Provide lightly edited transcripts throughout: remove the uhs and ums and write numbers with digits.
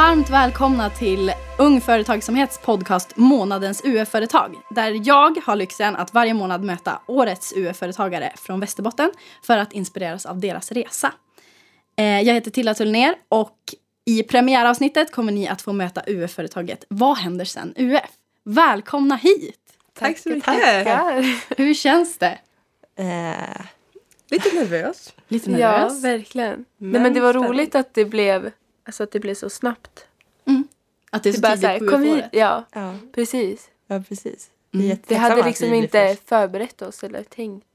Varmt välkomna till Ungföretagsamhets podcast Månadens UF-företag, där jag har lyxen att varje månad möta årets UF-företagare från Västerbotten för att inspireras av deras resa. Jag heter Tilla Tullner och i premiäravsnittet kommer ni att få möta UF-företaget Vad händer sen UF? Välkomna hit! Tack så mycket! Tackar. Hur känns det? Lite nervös. Lite nervös? Ja, verkligen. Men det var roligt att det blev... Alltså att det blir så snabbt. Mm. Att det är så bara tidigt på UF-året. Ja, precis. Ja, precis. Det hade liksom inte förberett oss eller tänkt.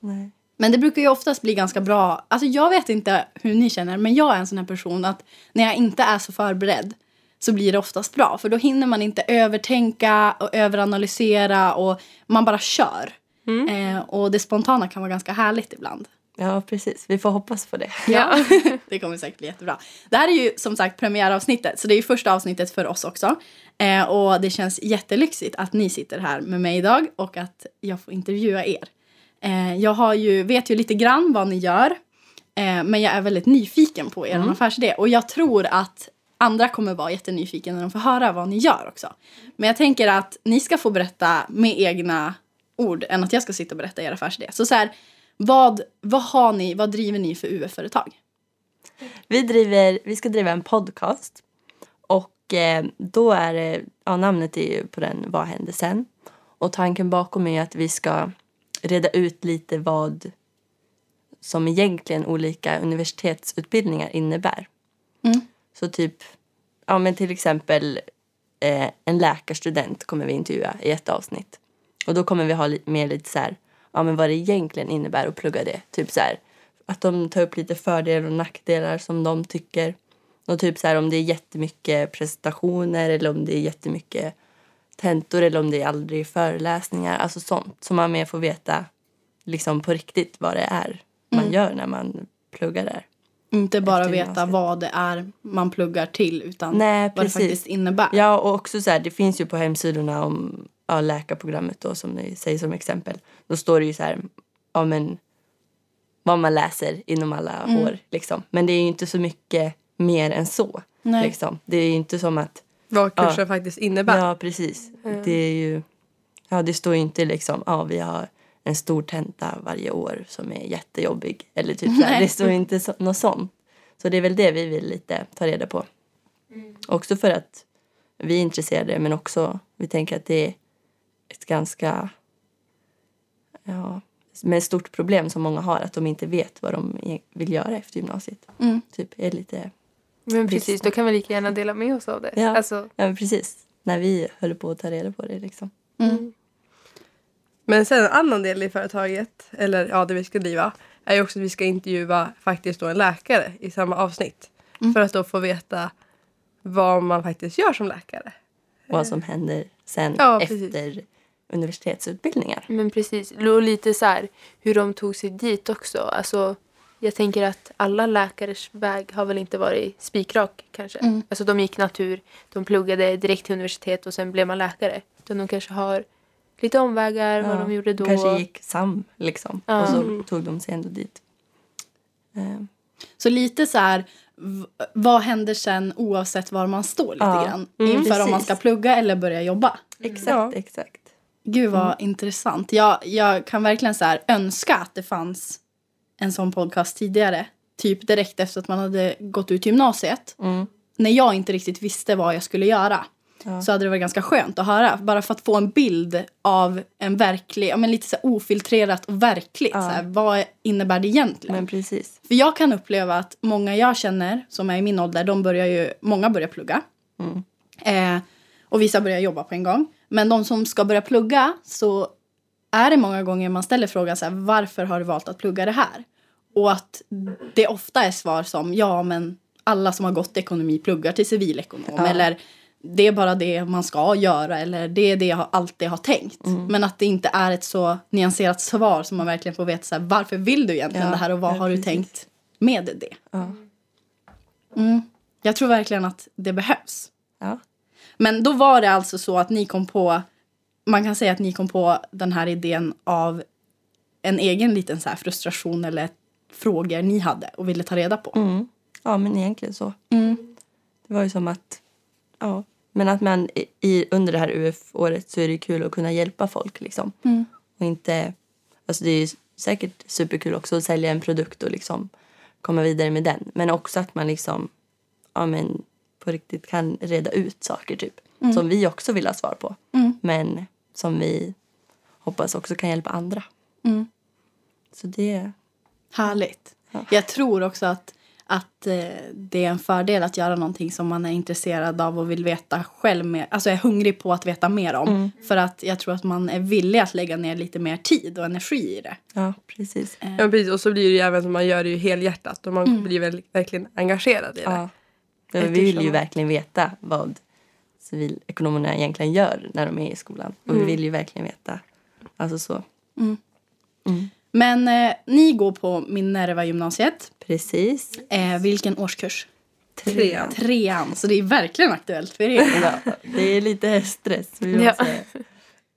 Nej. Men det brukar ju oftast bli ganska bra. Alltså jag vet inte hur ni känner, men jag är en sån här person att när jag inte är så förberedd så blir det oftast bra. För då hinner man inte övertänka och överanalysera och man bara kör. Mm. Och det spontana kan vara ganska härligt ibland. Ja, precis. Vi får hoppas på det. Ja, det kommer säkert bli jättebra. Det här är ju som sagt premiäravsnittet, så det är ju första avsnittet för oss också. Och det känns jättelyxigt att ni sitter här med mig idag och att jag får intervjua er. Jag vet ju lite grann vad ni gör, men jag är väldigt nyfiken på er affärsidé. Och jag tror att andra kommer vara jättenyfiken när de får höra vad ni gör också. Men jag tänker att ni ska få berätta med egna ord än att jag ska sitta och berätta er affärsidé. Så här... Vad driver ni för UF-företag? Vi ska driva en podcast. Och då är det, namnet är ju på den Vad händer sen? Och tanken bakom är att vi ska reda ut lite vad som egentligen olika universitetsutbildningar innebär. Mm. Så typ, men till exempel en läkarstudent kommer vi intervjua i ett avsnitt. Och då kommer vi ha med lite så här... men vad det egentligen innebär att plugga det. Typ så här, att de tar upp lite fördelar och nackdelar som de tycker. Och typ så här, om det är jättemycket presentationer eller om det är jättemycket tentor eller om det är aldrig föreläsningar. Alltså sånt som man mer får veta liksom på riktigt vad det är man gör när man pluggar där. Inte bara veta vad det är man pluggar till utan vad det faktiskt innebär. Ja, och också så här, det finns ju på hemsidorna om... läkarprogrammet då, som ni säger som exempel. Då står det ju så här, vad man läser inom alla år, liksom. Men det är ju inte så mycket mer än så, liksom. Det är ju inte som att... Vad kursen faktiskt innebär. Ja, precis. Mm. Det är ju... Ja, det står ju inte liksom, vi har en stor tenta varje år som är jättejobbig. Eller typ så här. Det står ju inte något sånt. Så det är väl det vi vill lite ta reda på. Mm. Också för att vi är intresserade, men också vi tänker att det är ett ganska med stort problem som många har, att de inte vet vad de vill göra efter gymnasiet. Mm. Typ är lite... Men precis, då kan vi lika gärna dela med oss av det. Ja, alltså. Ja men precis. När vi höll på att ta reda på det liksom. Mm. Men sen en annan del i företaget, eller det vi ska driva, är ju också att vi ska intervjua faktiskt då en läkare i samma avsnitt. Mm. För att då få veta vad man faktiskt gör som läkare. Vad som händer sen efter universitetsutbildningar. Men precis, och lite så här hur de tog sig dit också. Alltså, jag tänker att alla läkares väg har väl inte varit spikrak kanske. Mm. Alltså de gick natur, de pluggade direkt till universitet och sen blev man läkare. Utan de kanske har lite omvägar vad de gjorde då. Kanske gick SAM liksom och så tog de sig ändå dit. Så lite så här... vad händer sen oavsett var man står lite grann inför om man ska plugga eller börja jobba. Exakt. Gud vad intressant. Jag kan verkligen så här önska att det fanns en sån podcast tidigare, typ direkt efter att man hade gått ut gymnasiet. När jag inte riktigt visste vad jag skulle göra. Så hade det varit ganska skönt att höra, bara för att få en bild av en verklig, lite så ofiltrerat och verkligt, så här, vad innebär det egentligen? Men precis. För jag kan uppleva att många jag känner som är i min ålder, många börjar plugga. Och vissa börjar jobba på en gång. Men de som ska börja plugga, så är det många gånger man ställer frågan så här, varför har du valt att plugga det här? Och att det ofta är svar som, men alla som har gått ekonomi pluggar till civilekonom eller... det är bara det man ska göra, eller det är det jag alltid har tänkt. Men att det inte är ett så nyanserat svar som man verkligen får veta så här, varför vill du egentligen det här och vad har du tänkt med det? Ja. Mm. Jag tror verkligen att det behövs. Ja. Men då var det alltså så att ni kom på den här idén av en egen liten så här frustration eller frågor ni hade och ville ta reda på. Ja men egentligen så. Det var ju som att, ja. Men att man under det här UF-året så är det kul att kunna hjälpa folk liksom. Mm. Och inte, alltså det är ju säkert superkul också att sälja en produkt och liksom komma vidare med den. Men också att man liksom, ja men på riktigt kan reda ut saker typ. Mm. Som vi också vill ha svar på. Mm. Men som vi hoppas också kan hjälpa andra. Mm. Så det är härligt. Ja. Jag tror också att det är en fördel att göra någonting som man är intresserad av och vill veta själv mer. Alltså är hungrig på att veta mer om. Mm. För att jag tror att man är villig att lägga ner lite mer tid och energi i det. Ja, precis. Ja, precis. Och så blir det ju även som man gör det ju helhjärtat. Och man blir väl verkligen engagerad i det. Ja. Vi vill ju verkligen veta vad civilekonomerna egentligen gör när de är i skolan. Och vi vill ju verkligen veta. Alltså så. Mm. Mm. Men ni går på Minerva gymnasiet. Precis. Vilken årskurs? 3. 3:an. Så det är verkligen aktuellt för er. Ja, det är lite stress. Ja.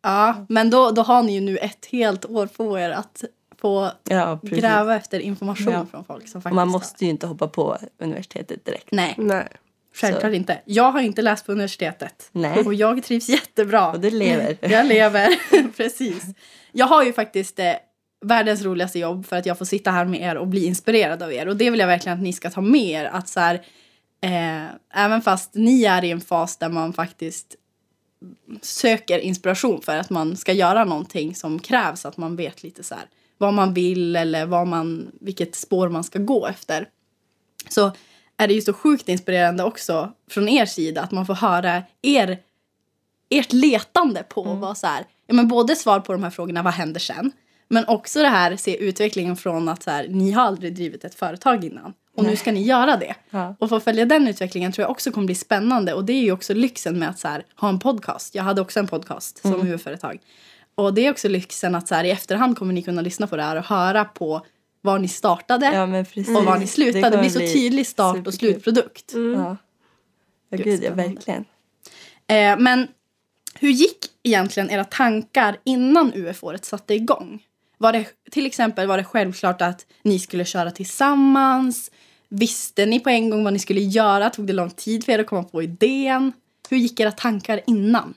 Ja, men då har ni ju nu ett helt år på er att få gräva efter information från folk. Som faktiskt man måste ju inte hoppa på universitetet direkt. Nej. Självklart inte. Jag har inte läst på universitetet. Nej. Och jag trivs jättebra. Och du lever. Jag lever, precis. Jag har ju faktiskt världens roligaste jobb för att jag får sitta här med er och bli inspirerad av er. Och det vill jag verkligen att ni ska ta med er. Att så här, även fast ni är i en fas där man faktiskt söker inspiration för att man ska göra någonting som krävs. Att man vet lite så här vad man vill eller vilket spår man ska gå efter. Så är det ju så sjukt inspirerande också från er sida att man får höra ert letande på vad så här, ja, men både svar på de här frågorna, vad händer sen? Men också det här, se utvecklingen från att så här, ni har aldrig drivit ett företag innan. Och nu ska ni göra det. Ja. Och för att följa den utvecklingen tror jag också kommer bli spännande. Och det är ju också lyxen med att så här, ha en podcast. Jag hade också en podcast som huvudföretag. Och det är också lyxen att så här, i efterhand kommer ni kunna lyssna på det här och höra på var ni startade och var ni slutade. Det blir så tydlig start och slutprodukt. Mm. Ja. Ja, gud, ja, verkligen. Men hur gick egentligen era tankar innan UF-året satte igång? Var det självklart att ni skulle köra tillsammans? Visste ni på en gång vad ni skulle göra? Tog det lång tid för er att komma på idén? Hur gick era tankar innan?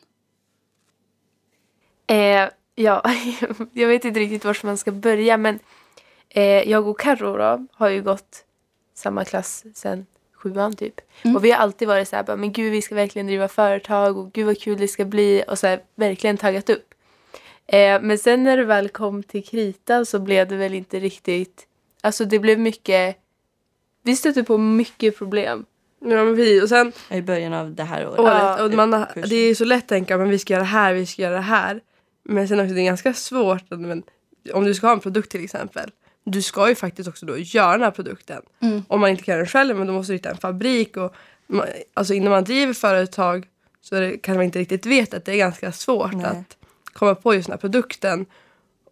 Jag vet inte riktigt var man ska börja, men jag och Karo då har ju gått samma klass sedan 7:an typ. Och vi har alltid varit så här, bara, men gud vi ska verkligen driva företag och gud vad kul det ska bli och så här, verkligen taggat upp. Men sen när det väl kom till kritan så blev det väl inte riktigt, alltså det blev mycket, vi stötte på mycket problem. Ja, men vi, och sen i början av det här året. Och det är så lätt att tänka, men vi ska göra det här. Men sen också det är ganska svårt, men om du ska ha en produkt till exempel, du ska ju faktiskt också då göra den här produkten. Om man inte kan den själv, men då måste du hitta en fabrik och alltså innan man driver företag så kan man inte riktigt veta att det är ganska svårt att komma på just den här produkten.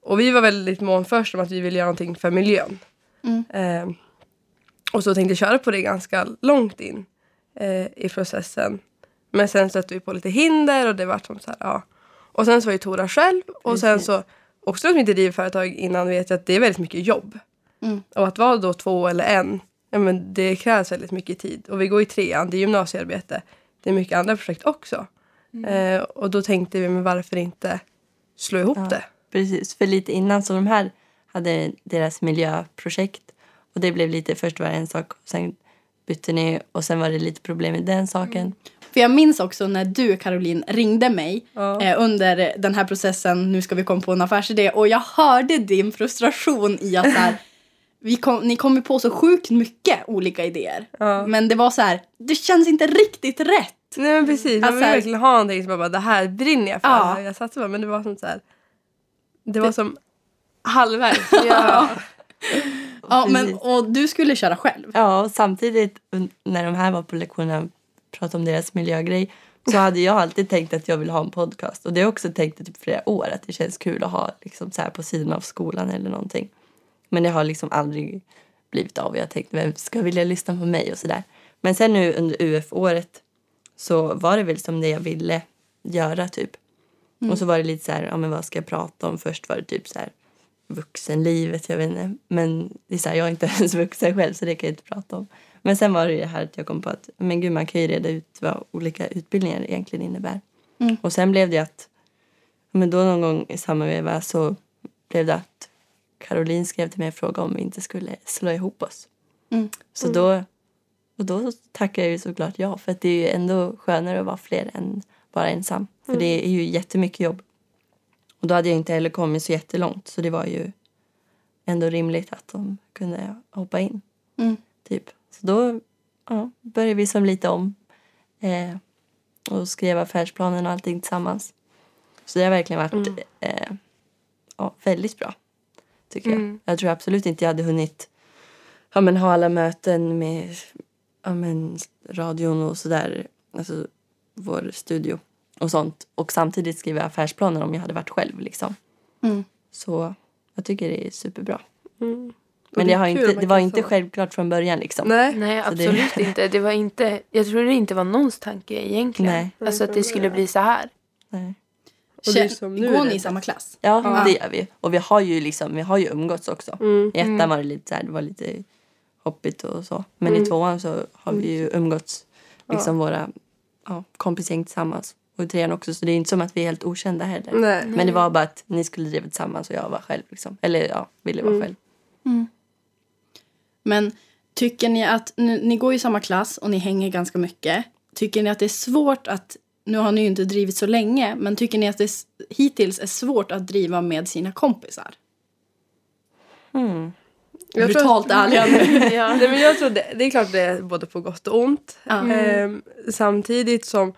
Och vi var väldigt mån först om att vi ville göra någonting för miljön. Och så tänkte jag köra på det ganska långt in i processen. Men sen stötte vi på lite hinder och det var som så här, ja. Och sen så var ju Tora själv. Och sen så, också som inte driver företag innan, vet jag att det är väldigt mycket jobb. Och att vara då 2 eller 1, ja men det krävs väldigt mycket tid. Och vi går i 3:an, det är gymnasiearbete. Det är mycket andra projekt också. Och då tänkte vi, men varför inte slå ihop det? Precis, för lite innan så de här hade deras miljöprojekt. Och det blev lite, först var det en sak, sen bytte ni och sen var det lite problem med den saken. För jag minns också när du, Caroline, ringde mig under den här processen, nu ska vi komma på en affärsidé. Och jag hörde din frustration i att så här, ni kom ju på så sjukt mycket olika idéer. Men det var så här, det känns inte riktigt rätt. Nej men precis, man vill verkligen ha någonting som bara, det här brinner jag för. Jag satt bara, men det var som så här, det var som halvvägs. Och du skulle köra själv. Ja, och samtidigt när de här var på lektionerna pratade om deras miljögrej så hade jag alltid tänkt att jag ville ha en podcast. Och det har jag också tänkt i typ flera år att det känns kul att ha liksom, så här, på sidan av skolan eller någonting. Men det har liksom aldrig blivit av. Jag tänkte, vem ska vilja lyssna på mig och sådär. Men sen nu under UF-året så var det väl som det jag ville göra typ. Och så var det lite så här, ja men vad ska jag prata om? Först var det typ så här vuxenlivet, jag vet inte. Men det är så här, jag är inte ens vuxen själv så det kan jag inte prata om. Men sen var det det här att jag kom på att men gud, man kan ju reda ut vad olika utbildningar egentligen innebär. Mm. Och sen blev det att, men då någon gång i samma veva så blev det att Caroline skrev till mig och frågade om vi inte skulle slå ihop oss. Mm. Så då tackar jag ju såklart ja, för att det är ju ändå skönare att vara fler än bara ensam. För det är ju jättemycket jobb. Och då hade jag inte heller kommit så jättelångt, så det var ju ändå rimligt att de kunde hoppa in. Mm. Typ. Så då började vi som lite om och skrev affärsplanen och allting tillsammans. Så det har verkligen varit väldigt bra, tycker jag. Jag tror absolut inte jag hade hunnit ha alla möten med radion och sådär, alltså vår studio och sånt. Och samtidigt skriva affärsplaner om jag hade varit själv liksom. Mm. Så jag tycker det är superbra. Mm. Men det var inte självklart från början liksom. Nej absolut inte. Det var inte, jag tror det inte var någons tanke egentligen. Nej. Alltså att det skulle bli så här. Nej. Och det är som nu, går ni i samma klass? Ja, det gör vi. Och vi har ju umgåtts också. I ettan var det lite så här, det var lite hoppigt och så. Men i tvåan så har vi ju umgåtts liksom våra kompisgäng tillsammans. Och i trean också, så det är inte som att vi är helt okända heller. Nej. Men det var bara att ni skulle driva tillsammans och jag var själv liksom. Eller ville vara själv. Mm. Men tycker ni att, ni går i samma klass och ni hänger ganska mycket. Tycker ni att det är svårt att, nu har ni ju inte drivit så länge, men tycker ni att det hittills är svårt att driva med sina kompisar? Brutalt ärliga nu. Ja. Nej, men jag tror det är klart det är både på gott och ont. Samtidigt som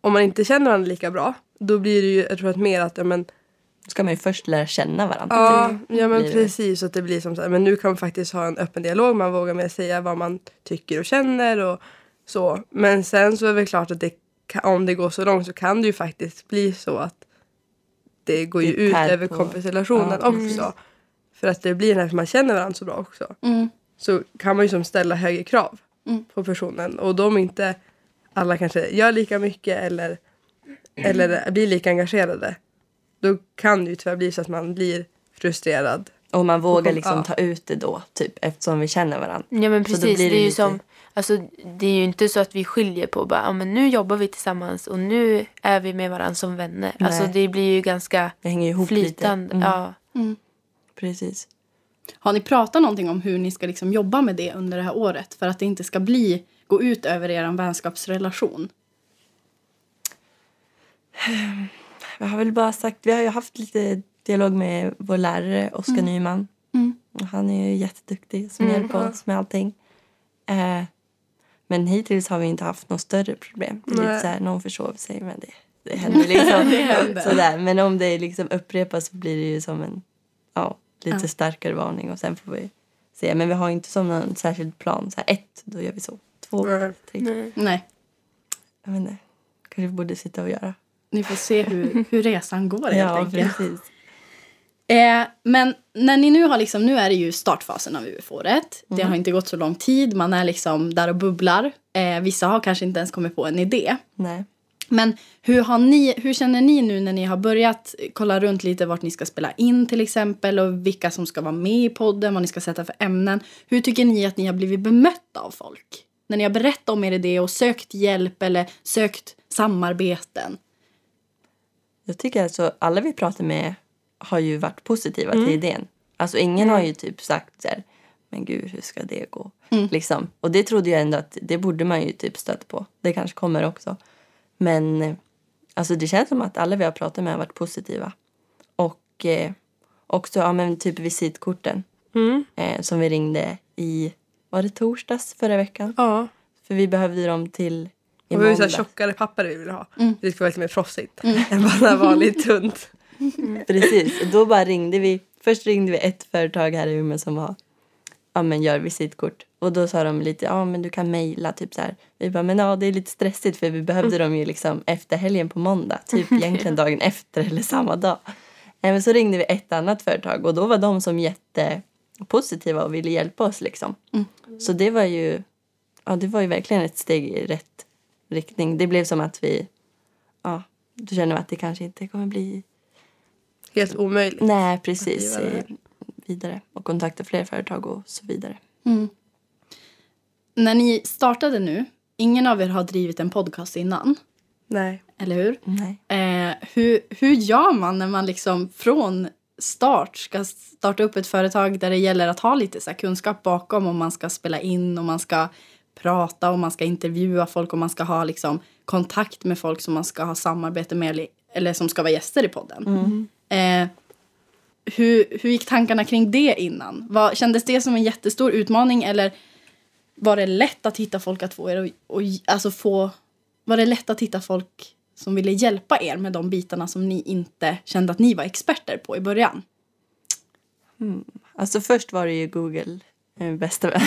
om man inte känner varandra lika bra, då blir det ju, jag tror att mer att ska man ju först lära känna varandra. Ja men precis, så att det blir som så här, men nu kan man faktiskt ha en öppen dialog, man vågar med säga vad man tycker och känner och så. Men sen så är det klart att om det går så långt så kan det ju faktiskt bli så att det går ju ut över kompisrelationen också. För att det blir när man känner varandra så bra också. Mm. Så kan man ju som ställa högre krav på personen. Och de inte alla kanske gör lika mycket eller blir lika engagerade. Då kan det ju tyvärr bli så att man blir frustrerad. Och man vågar ta ut det då, typ, eftersom vi känner varandra. Ja, men precis. Så då blir det ju lite... det är ju inte så att vi skiljer på nu jobbar vi tillsammans och nu är vi med varandra som vänner. Nej. Alltså det blir ju ganska flytande. Mm. Ja. Mm. Precis. Har ni pratat någonting om hur ni ska liksom jobba med det under det här året för att det inte ska gå ut över er vänskapsrelation? Jag har väl bara sagt, vi har ju haft lite dialog med vår lärare Oskar Nyman. Mm. Han är ju jätteduktig som hjälper oss med allting. Men hittills har vi inte haft något större problem. Det är lite såhär, någon försov sig, men det händer liksom. Sådär. Men om det liksom upprepas så blir det ju som en lite starkare varning. Och sen får vi se. Men vi har inte som någon särskild plan. Så här, 1, då gör vi så. 2, 3. Nej. Jag vet inte. Kanske vi borde sitta och göra. Ni får se hur resan går helt enkelt. Precis. Men när ni nu har nu är det ju startfasen av UF-året. Det har inte gått så lång tid. Man är där och bubblar. Vissa har kanske inte ens kommit på en idé. Nej. Men hur känner ni nu när ni har börjat kolla runt lite vart ni ska spela in till exempel och vilka som ska vara med i podden, vad ni ska sätta för ämnen. Hur tycker ni att ni har blivit bemötta av folk? När ni har berättat om er idé och sökt hjälp eller sökt samarbeten. Jag tycker alla vi pratar med har ju varit positiva till idén. Alltså ingen har ju typ sagt så här, men gud, hur ska det gå? Liksom. Och det trodde jag ändå att det borde man ju typ stöta på. Det kanske kommer också. Men alltså det känns som att alla vi har pratat med har varit positiva. Och också typ visitkorten som vi ringde i, var det torsdags förra veckan? Ja. För vi behövde dem till i måndag. Det var ju tjockare papper vi ville ha. Det skulle vara lite mer frostigt än bara vanligt tunt. Precis, och då bara ringde vi. Först ringde vi ett företag här i Umeå som var, gör visitkort. Och då sa de lite, men du kan mejla, typ så här. Vi bara, det är lite stressigt för vi behövde dem ju efter helgen på måndag. Typ egentligen dagen efter eller samma dag. Men så ringde vi ett annat företag och då var de som jättepositiva och ville hjälpa oss liksom. Så det var ju, det var ju verkligen ett steg i rätt riktning. Det blev som att vi, då känner vi att det kanske inte kommer bli helt omöjligt. Nej, precis. Vidare och kontakta fler företag och så vidare. när ni startade nu, ingen av er har drivit en podcast innan. Nej. Eller hur? Nej. Hur gör man när man liksom från start ska starta upp ett företag där det gäller att ha lite så här kunskap bakom, om man ska spela in och man ska prata och man ska intervjua folk och man ska ha liksom kontakt med folk som man ska ha samarbete med eller som ska vara gäster i podden. Mm. Hur gick tankarna kring det innan? Kändes det som en jättestor utmaning eller var det lätt att hitta folk att få er och alltså få... Var det lätt att hitta folk som ville hjälpa er med de bitarna som ni inte kände att ni var experter på i början? Mm. Alltså först var det ju Google bästa vän.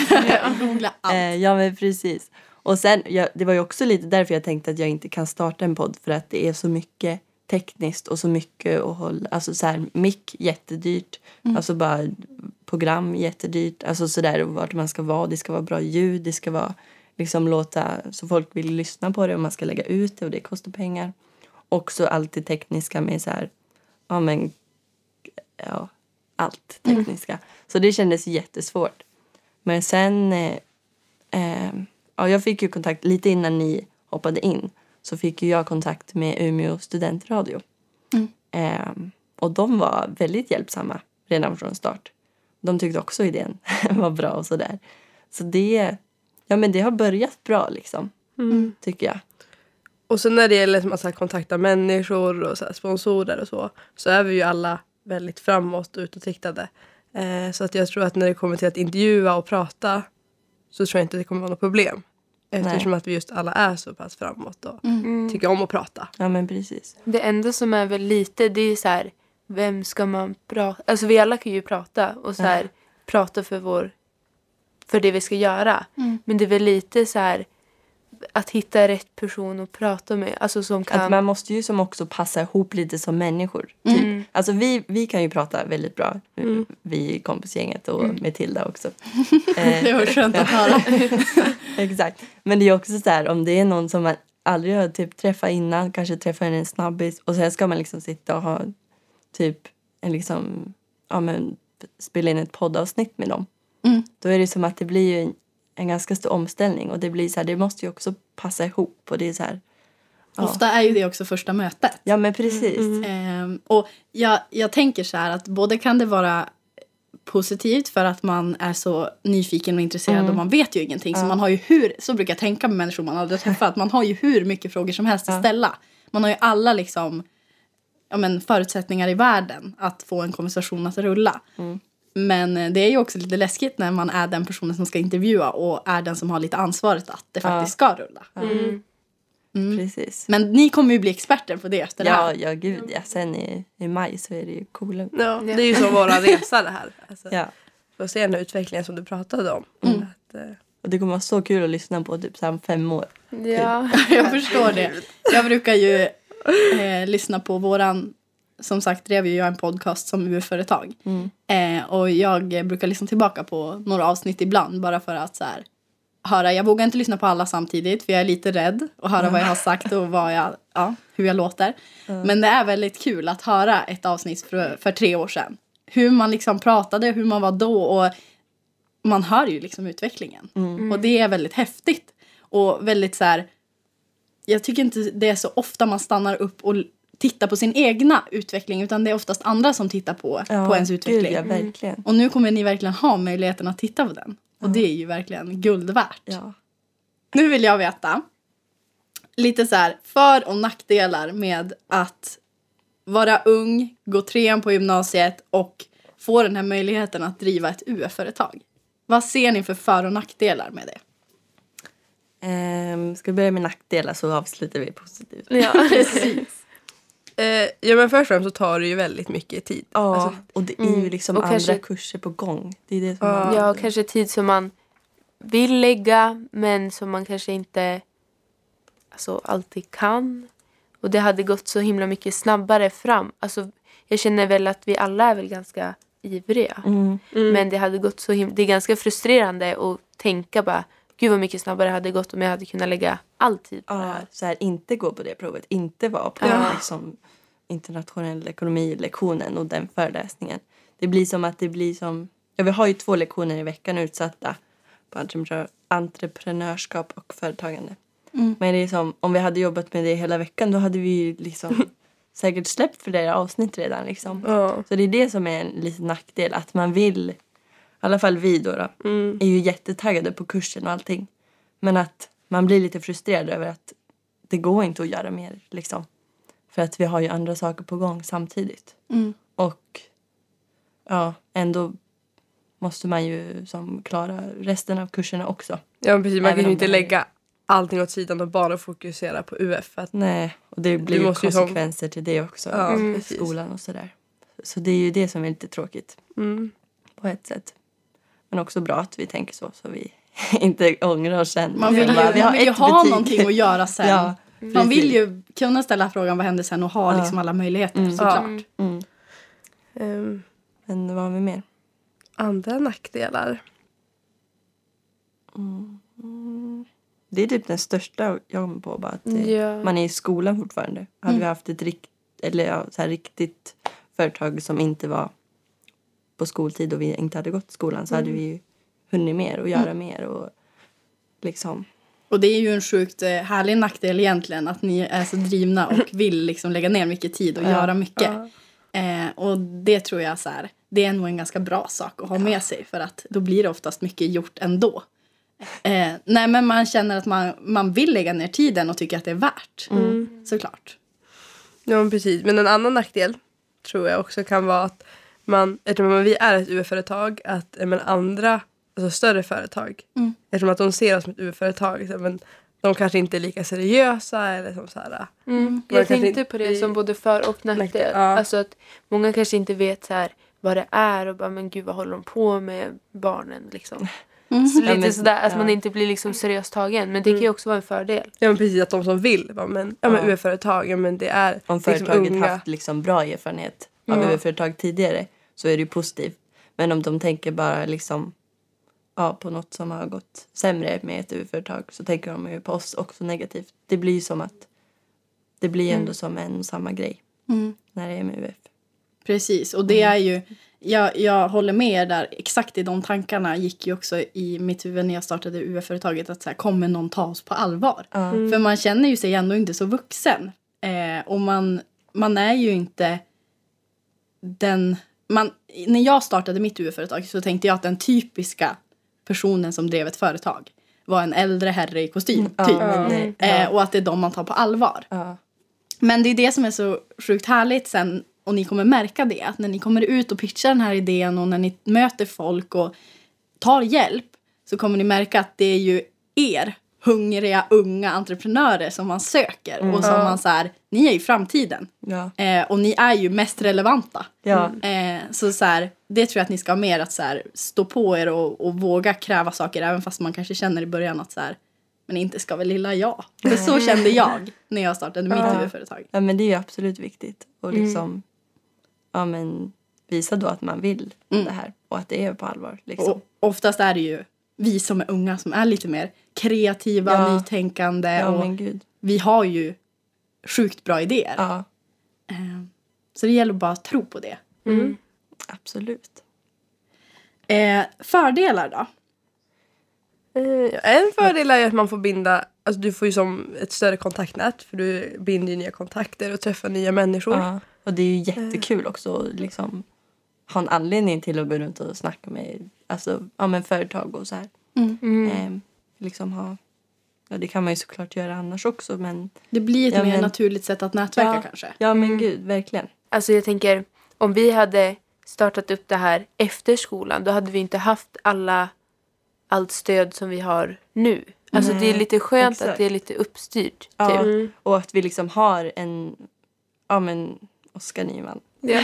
Googla allt. Ja men precis. Och sen, det var ju också lite därför jag tänkte att jag inte kan starta en podd. För att det är så mycket tekniskt och så mycket att hålla. Alltså så här, mick jättedyrt. Mm. Alltså bara program jättedyrt. Alltså sådär vart man ska vara. Det ska vara bra ljud, det ska vara... Liksom låta så folk vill lyssna på det och man ska lägga ut det och det kostar pengar. Också allt det tekniska med så här, ja men, ja, allt tekniska. Mm. Så det kändes jättesvårt. Men sen, ja jag fick ju kontakt, lite innan ni hoppade in så fick ju jag kontakt med Umeå studentradio. Mm. Och de var väldigt hjälpsamma redan från start. De tyckte också idén var bra och sådär. Så det... Ja, men det har börjat bra liksom, tycker jag. Och sen när det gäller liksom, att så här, kontakta människor och så här, sponsorer och så är vi ju alla väldigt framåt och utåtriktade. Så att jag tror att när det kommer till att intervjua och prata så tror jag inte det kommer vara något problem. Eftersom att vi just alla är så pass framåt och tycker om att prata. Ja, men precis. Det enda som är väl lite, det är så här, vem ska man prata? Alltså vi alla kan ju prata och så här, prata för vår... För det vi ska göra. Mm. Men det är väl lite så här... Att hitta rätt person att prata med. Alltså som kan... Att man måste ju som också passa ihop lite som människor. Typ. Mm. Alltså vi kan ju prata väldigt bra. Vi i kompisgänget och Matilda också. Det var skönt att höra. Exakt. Men det är också så här... Om det är någon som man aldrig har typ träffat innan. Kanske träffar en snabbis. Och sen ska man liksom sitta och ha... Typ en liksom... Ja men... Spela in ett poddavsnitt med dem. Mm. Då är det som att det blir ju en ganska stor omställning. Och det blir så här, det måste ju också passa ihop. Och det är så här, ja. Ofta är ju det också första mötet. Ja, men precis. Och jag tänker så här att både kan det vara positivt för att man är så nyfiken och intresserad och man vet ju ingenting. Så man har ju så brukar jag tänka med människor man aldrig träffat. Att man har ju hur mycket frågor som helst att ställa. Man har ju alla liksom, ja, men förutsättningar i världen att få en konversation att rulla. Mm. Men det är ju också lite läskigt när man är den personen som ska intervjua och är den som har lite ansvaret att det faktiskt ska rulla. Mm. Mm. Precis. Men ni kommer ju bli experter på det efter det här. Ja, gud. Ja. Sen i maj så är det ju coolt. Ja, det är ju som våra resa det här. Alltså, ja. Får se den utvecklingen som du pratade om. Mm. Och det kommer vara så kul att lyssna på typ så här 5 år. Ja, jag förstår det. Jag brukar ju lyssna på våran... Som sagt drev ju jag en podcast som UF-företag. Och jag brukar lyssna tillbaka på några avsnitt ibland. Bara för att så här, höra. Jag vågar inte lyssna på alla samtidigt. För jag är lite rädd. Och höra vad jag har sagt och hur jag låter. Men det är väldigt kul att höra ett avsnitt för 3 år sedan. Hur man liksom pratade. Hur man var då. Och man hör ju liksom utvecklingen. Och det är väldigt häftigt. Och väldigt så här. Jag tycker inte det är så ofta man stannar upp och... titta på sin egna utveckling, utan det är oftast andra som tittar på ens utveckling. Gud, ja, verkligen. Och nu kommer ni verkligen ha möjligheten att titta på den. Och det är ju verkligen guld värt. Ja. Nu vill jag veta lite så här för- och nackdelar med att vara ung, gå 3:an på gymnasiet och få den här möjligheten att driva ett UF-företag. Vad ser ni för- och nackdelar med det? Ska vi börja med nackdelar så avslutar vi positivt. Ja, precis. Ja men först och främst så tar det ju väldigt mycket tid. Ja, alltså, och det är ju liksom andra kanske, kurser på gång. Det är det som man... Ja, kanske tid som man vill lägga men som man kanske inte alltså, alltid kan. Och det hade gått så himla mycket snabbare fram. Alltså, jag känner väl att vi alla är väl ganska ivriga. Men det hade gått så det är ganska frustrerande att tänka bara gud vad mycket snabbare hade gått om jag hade kunnat lägga all tid på det här. Så här, inte gå på det provet. Inte vara på liksom, internationell ekonomi-lektionen och den föreläsningen. Det blir som att vi har ju 2 lektioner i veckan utsatta entreprenörskap och företagande. Mm. Men det är som, om vi hade jobbat med det hela veckan, då hade vi liksom säkert släppt för det avsnitt redan. Liksom. Ja. Så det är det som är en liten nackdel. Att man vill, i alla fall vi då är ju jättetaggade på kursen och allting. Men att man blir lite frustrerad över att det går inte att göra mer. Liksom. För att vi har ju andra saker på gång samtidigt. Mm. Och ja, ändå måste man ju som klara resten av kurserna också. Ja, precis. Man kan ju inte lägga allting åt sidan och bara fokusera på UF. Att nej, och det blir ju konsekvenser till det också. Ja, skolan och sådär. Så det är ju det som är lite tråkigt. Mm. På ett sätt. Men också bra att vi tänker så vi inte ångrar sen. Man vill ju ha någonting att göra sen. Ja, man vill ju kunna ställa frågan vad händer sen och ha liksom alla möjligheter såklart. Ja. Mm. Men vad har vi mer? Andra nackdelar. Det är typ den största jag på bara att man är i skolan fortfarande. Hade vi haft ett riktigt företag som inte var på skoltid och vi inte hade gått skolan så hade vi ju hunnit mer och göra mer och liksom. Och det är ju en sjukt härlig nackdel egentligen att ni är så drivna och vill liksom lägga ner mycket tid och göra mycket. Ja. Och det tror jag så här, det är nog en ganska bra sak att ha med sig för att då blir det oftast mycket gjort ändå. Nej men man känner att man vill lägga ner tiden och tycker att det är värt såklart. Ja men precis, men en annan nackdel tror jag också kan vara att man, eftersom vi är ett UF-företag att men andra, alltså större företag eftersom att de ser oss som ett UF-företag så, men de kanske inte är lika seriösa eller som så här. Jag tänkte på det som både för och nackdel. Ja. Alltså att många kanske inte vet så här vad det är och bara men gud vad håller de på med barnen liksom. Så lite sådär att man inte blir liksom seriöst tagen. Men det kan ju också vara en fördel. Ja men precis, att de som vill bara, men UF-företag men det är om företaget liksom haft liksom bra erfarenhet av UF-företag tidigare så är det ju positivt. Men om de tänker bara liksom på något som har gått sämre med ett UF-företag så tänker de ju på oss också negativt. Det blir ju som att det blir ändå som en samma grej när det är med UF. Precis, och det är ju jag håller med er där. Exakt i de tankarna gick ju också i mitt huvud när jag startade UF-företaget att så här, kommer någon ta oss på allvar? För man känner ju sig ändå inte så vuxen. Och man är ju inte den... när jag startade mitt UF-företag så tänkte jag att den typiska personen som drev ett företag var en äldre herre i kostym, typ. Och att det är de man tar på allvar. Men det är det som är så sjukt härligt sen. Och ni kommer märka det, att när ni kommer ut och pitchar den här idén och när ni möter folk och tar hjälp så kommer ni märka att det är ju er hungriga unga entreprenörer som man söker och som man så här, ni är ju framtiden och ni är ju mest relevanta. Så så här, det tror jag att ni ska ha mer att så här, stå på er och våga kräva saker även fast man kanske känner i början att så här, men inte ska väl lilla jag. För så kände jag när jag startade mitt huvudföretag. Ja men det är ju absolut viktigt och liksom ja, men visa då att man vill det här. Och att det är på allvar. Liksom. Och oftast är det ju vi som är unga som är lite mer kreativa, nytänkande. Ja, och men Gud. Vi har ju sjukt bra idéer. Ja. Så det gäller bara att tro på det. Mm. Absolut. Fördelar då? En fördel är att man får binda... Alltså du får ju som ett större kontaktnät. För du binder ju nya kontakter och träffar nya människor. Ja. Och det är ju jättekul också att liksom ha en anledning till att gå runt och snacka med alltså, ja, men företag och så här. Liksom ha, ja, det kan man ju såklart göra annars också. Men, det blir ett mer naturligt sätt att nätverka kanske. Ja men gud, verkligen. Alltså jag tänker, om vi hade startat upp det här efter skolan då hade vi inte haft allt stöd som vi har nu. Alltså det är lite skönt att det är lite uppstyrt. Typ. Ja, och att vi liksom har en... Ja, men Oskar Nyman. Ja.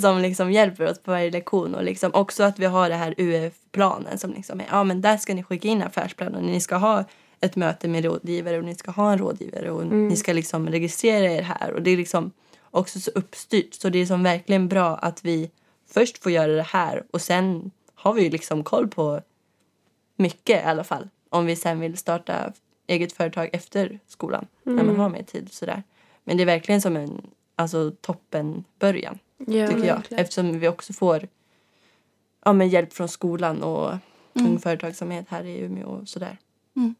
Som liksom hjälper oss på varje lektion. Och liksom också att vi har det här UF-planen som liksom är, ja men där ska ni skicka in affärsplanen. Ni ska ha ett möte med rådgivare och ni ska ha en rådgivare. Och ni ska liksom registrera er här. Och det är liksom också så uppstyrt. Så det är som verkligen bra att vi först får göra det här. Och sen har vi ju liksom koll på mycket i alla fall. Om vi sen vill starta eget företag efter skolan. När man har mer tid och sådär. Men det är verkligen som en alltså, toppen början, tycker jag. Verkligen. Eftersom vi också får hjälp från skolan och Ungföretagsamhet här i Umeå och sådär. Mm.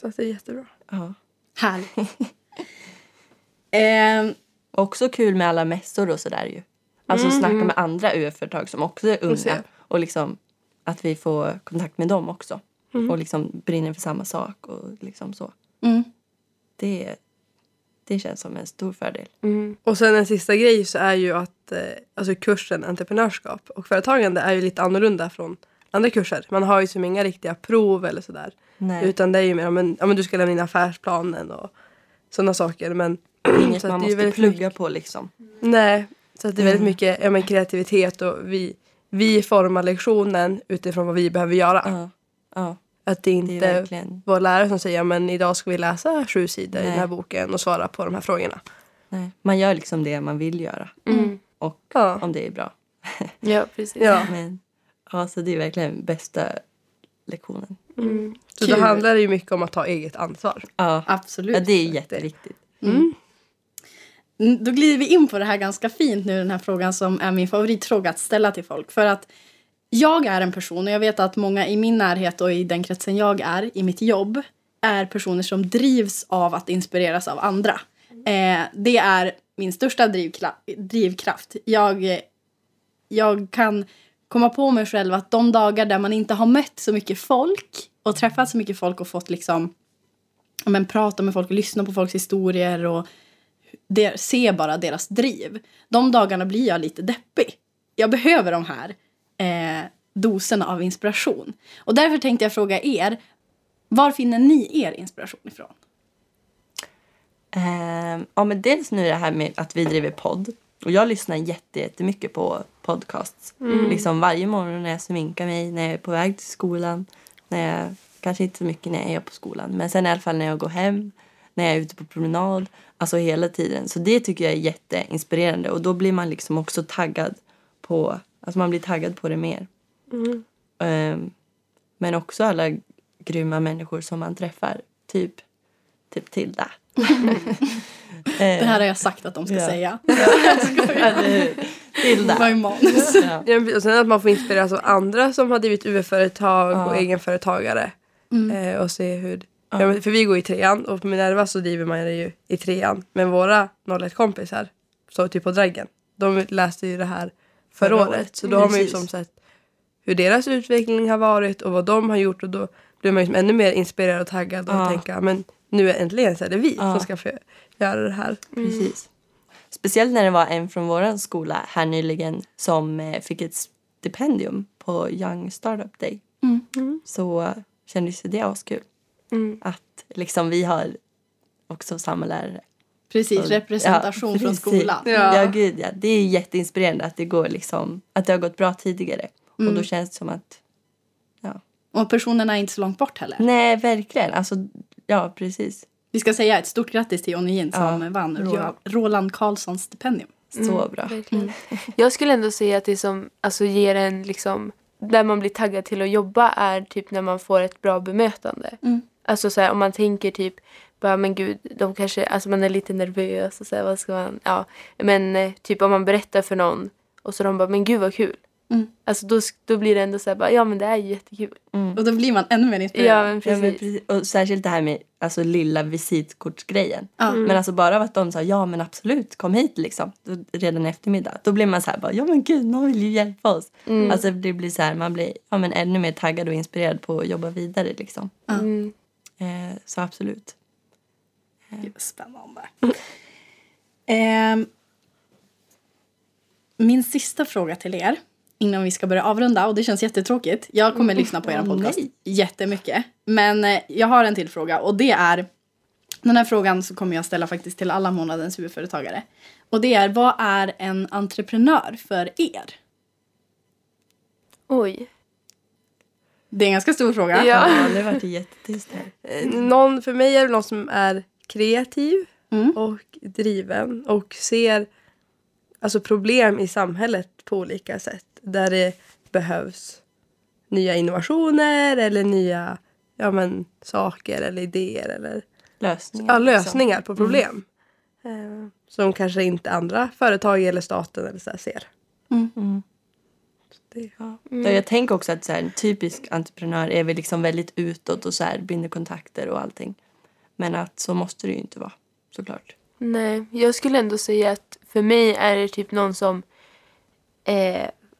Så att det är jättebra. Ja. Härligt. Också kul med alla mässor och sådär ju. Alltså snacka med andra UF-företag som också är unga. Och liksom att vi får kontakt med dem också. Mm. Och liksom brinner för samma sak och liksom så. Mm. Det känns som en stor fördel. Mm. Och sen en sista grej så är ju att alltså kursen entreprenörskap och företagande är ju lite annorlunda från andra kurser. Man har ju som inga riktiga prov eller sådär. Nej. Utan det är ju mer, ja men du ska lämna in affärsplanen och sådana saker. Men inget man måste plugga på liksom. Nej, så att det är väldigt mycket ja, men kreativitet och vi formar lektionen utifrån vad vi behöver göra. Ja. Att det inte det är verkligen vår lärare som säger men idag ska vi läsa 7 sidor i den här boken och svara på de här frågorna. Nej. Man gör liksom det man vill göra. Mm. Och om det är bra. Ja, precis. Ja. Men, så det är verkligen bästa lektionen. Mm. Så det handlar ju mycket om att ta eget ansvar. Ja, absolut. Ja, det är jätteviktigt. Mm. Då glider vi in på det här ganska fint nu, den här frågan som är min favoritfråga att ställa till folk. För att jag är en person, och jag vet att många i min närhet och i den kretsen jag är, i mitt jobb, är personer som drivs av att inspireras av andra. Det är min största drivkraft. Jag kan komma på mig själv att de dagar där man inte har mött så mycket folk och träffat så mycket folk och fått liksom, men prata med folk och lyssna på folks historier och se bara deras driv. De dagarna blir jag lite deppig. Jag behöver de här dosen av inspiration. Och därför tänkte jag fråga er, var finner ni er inspiration ifrån? Men dels nu det här med att vi driver podd. Och jag lyssnar jättemycket på podcasts. Mm. Liksom varje morgon när jag sminkar mig, när jag är på väg till skolan, när jag, kanske inte så mycket när jag är på skolan, men sen i alla fall när jag går hem, när jag är ute på promenad, alltså hela tiden. Så det tycker jag är jätteinspirerande. Och då blir man liksom också taggad på, alltså man blir taggad på det mer. Mm. Men också alla grymma människor som man träffar. Typ Tilda. Det här har jag sagt att de ska säga. Tilda. Och sen att man får inspireras av andra som har drivit UF-företag och egenföretagare. Mm. Och se hur... Ja, för vi går i 3:an och på Minerva så driver man det ju i 3:an. Men våra 01-kompisar, så typ på Draggen, de läste ju det här förra året. Så då har man ju som sett hur deras utveckling har varit och vad de har gjort. Och då blir man ju ännu mer inspirerad och taggad och tänka, men nu är äntligen så är det vi som ska få göra det här. Precis. Speciellt när det var en från vår skola här nyligen som fick ett stipendium på Young Startup Day. Mm. Så kändes det askul. Mm. Att liksom vi har också samma lärare. Precis, och representation från skolan. Ja, gud ja. Det är jätteinspirerande att det går liksom, att det har gått bra tidigare. Mm. Och då känns det som att och personerna är inte så långt bort heller. Nej, verkligen. Alltså, ja, precis. Vi ska säga ett stort grattis till Jonny Jinsson som vann Roland Karlsson-stipendium. Så bra. Mm. Jag skulle ändå säga att det som alltså, ger en liksom, där man blir taggad till att jobba är typ när man får ett bra bemötande. Mm. Alltså så här, om man tänker typ bara, men gud, de kanske, alltså man är lite nervös och så här, vad ska man, men typ om man berättar för någon och så de bara, men gud vad kul. Mm. Alltså då blir det ändå så här, bara, men det är jättekul. Mm. Och då blir man ännu mer inspirerad. Ja, men precis. Och särskilt det här med alltså lilla visitkortsgrejen. Mm. Men alltså bara av att de sa, men absolut, kom hit liksom, redan eftermiddag. Då blir man så här, bara, men gud, någon vill ju hjälpa oss. Mm. Alltså det blir så här, man blir ännu mer taggad och inspirerad på att jobba vidare liksom. Mm. Så absolut. Spännande. Min sista fråga till er innan vi ska börja avrunda, och det känns jättetråkigt. Jag kommer lyssna på er podcast jättemycket. Men jag har en till fråga, och det är, den här frågan så kommer jag ställa faktiskt till alla månadens UF-företagare. Och det är, vad är en entreprenör för er? Oj. Det är en ganska stor fråga. Ja, det var jättetyst här. Någon, för mig är det någon som är kreativ och driven och ser alltså problem i samhället på olika sätt. Där det behövs nya innovationer eller nya saker eller idéer eller lösningar på problem. Som kanske inte andra företag eller staten eller så här ser. Mm. Det, ja. Mm. Jag tänker också att så här, en typisk entreprenör är väl liksom väldigt utåt och så här, binder kontakter och allting. Men att så måste det ju inte vara, såklart. Nej, jag skulle ändå säga att för mig är det typ någon som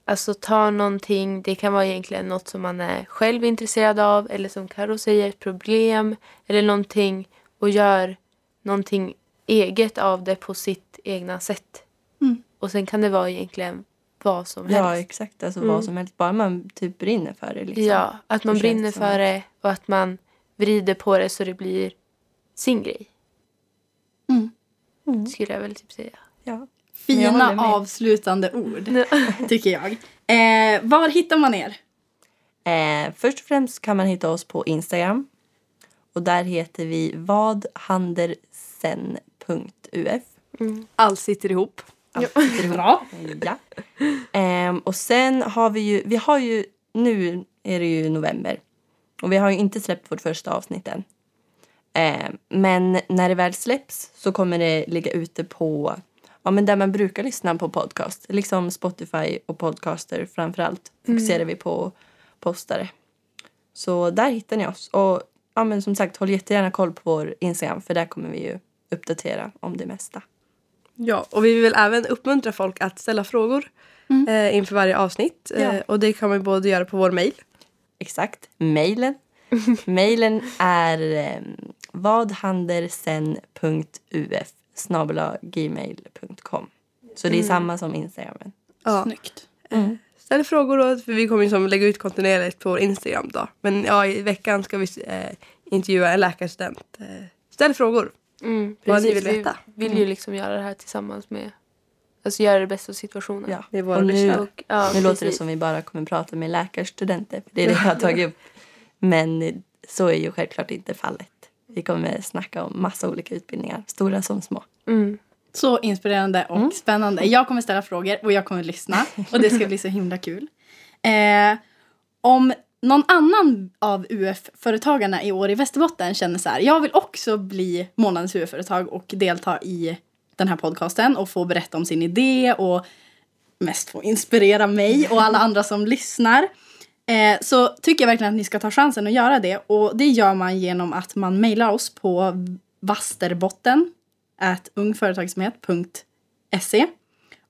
alltså tar någonting. Det kan vara egentligen något som man är själv intresserad av. Eller som Karo säger, ett problem. Eller någonting och gör någonting eget av det på sitt egna sätt. Mm. Och sen kan det vara egentligen vad som helst. Ja, exakt. Alltså vad som helst. Bara man typ brinner för det. Liksom. Ja, att man brinner för det och att man vrider på det så det blir sin grej. Mm. Mm. Skulle jag väl typ säga. Ja. Fina avslutande ord, tycker jag. Var hittar man er? Först och främst kan man hitta oss på Instagram. Och där heter vi vadhandersen.uf. Mm. Allt sitter ihop. Bra. Ja. Och sen har vi ju... Vi har ju... Nu är det ju november. Och vi har ju inte släppt vårt första avsnitt än. Men när det väl släpps så kommer det ligga ute på... Ja, men där man brukar lyssna på podcast. Liksom Spotify och podcaster framförallt. Fokuserar vi på postare. Så där hittar ni oss. Och ja, men som sagt, håll jättegärna koll på vår Instagram. För där kommer vi ju uppdatera om det mesta. Ja, och vi vill även uppmuntra folk att ställa frågor inför varje avsnitt. Ja. Och det kan man både göra på vår mejl. Exakt, mejlen. Mejlen är vadhandersen.uf@gmail.com. Så det är samma som Instagramen. Ja. Snyggt. Ställ frågor då, för vi kommer liksom lägga ut kontinuerligt på vår Instagram då. Men ja, i veckan ska vi intervjua en läkarstudent. Ställ frågor. Vad ni vill veta. Vi vill ju liksom göra det här tillsammans med, alltså göra det bästa av situationen. Ja, det är våra lyssnare. Ja, nu låter det som vi bara kommer prata med läkarstudenter, för det är det jag har tagit upp. Men så är ju självklart inte fallet. Vi kommer snacka om massa olika utbildningar, stora som små. Så inspirerande och spännande. Jag kommer ställa frågor och jag kommer lyssna. Och det ska bli så himla kul. Om någon annan av UF-företagarna i år i Västerbotten känner så här: jag vill också bli månadens UF-företag och delta i den här podcasten och få berätta om sin idé och mest få inspirera mig och alla andra som lyssnar. Så tycker jag verkligen att ni ska ta chansen att göra det. Och det gör man genom att man mejlar oss på vasterbotten@ungföretagsamhet.se.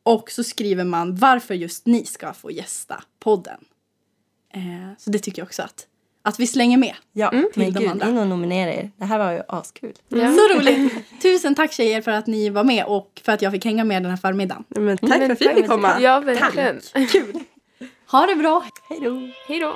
Och så skriver man varför just ni ska få gästa podden. Så det tycker jag också att vi slänger med. Ja, till de andra. In och nominera er. Det här var ju askul. Ja. Så roligt. Tusen tack tjejer för att ni var med och för att jag fick hänga med den här förmiddagen. Men tack för att vi fick komma. Ja, verkligen. Tack. Kul. Ha det bra. Hej då. Hej då.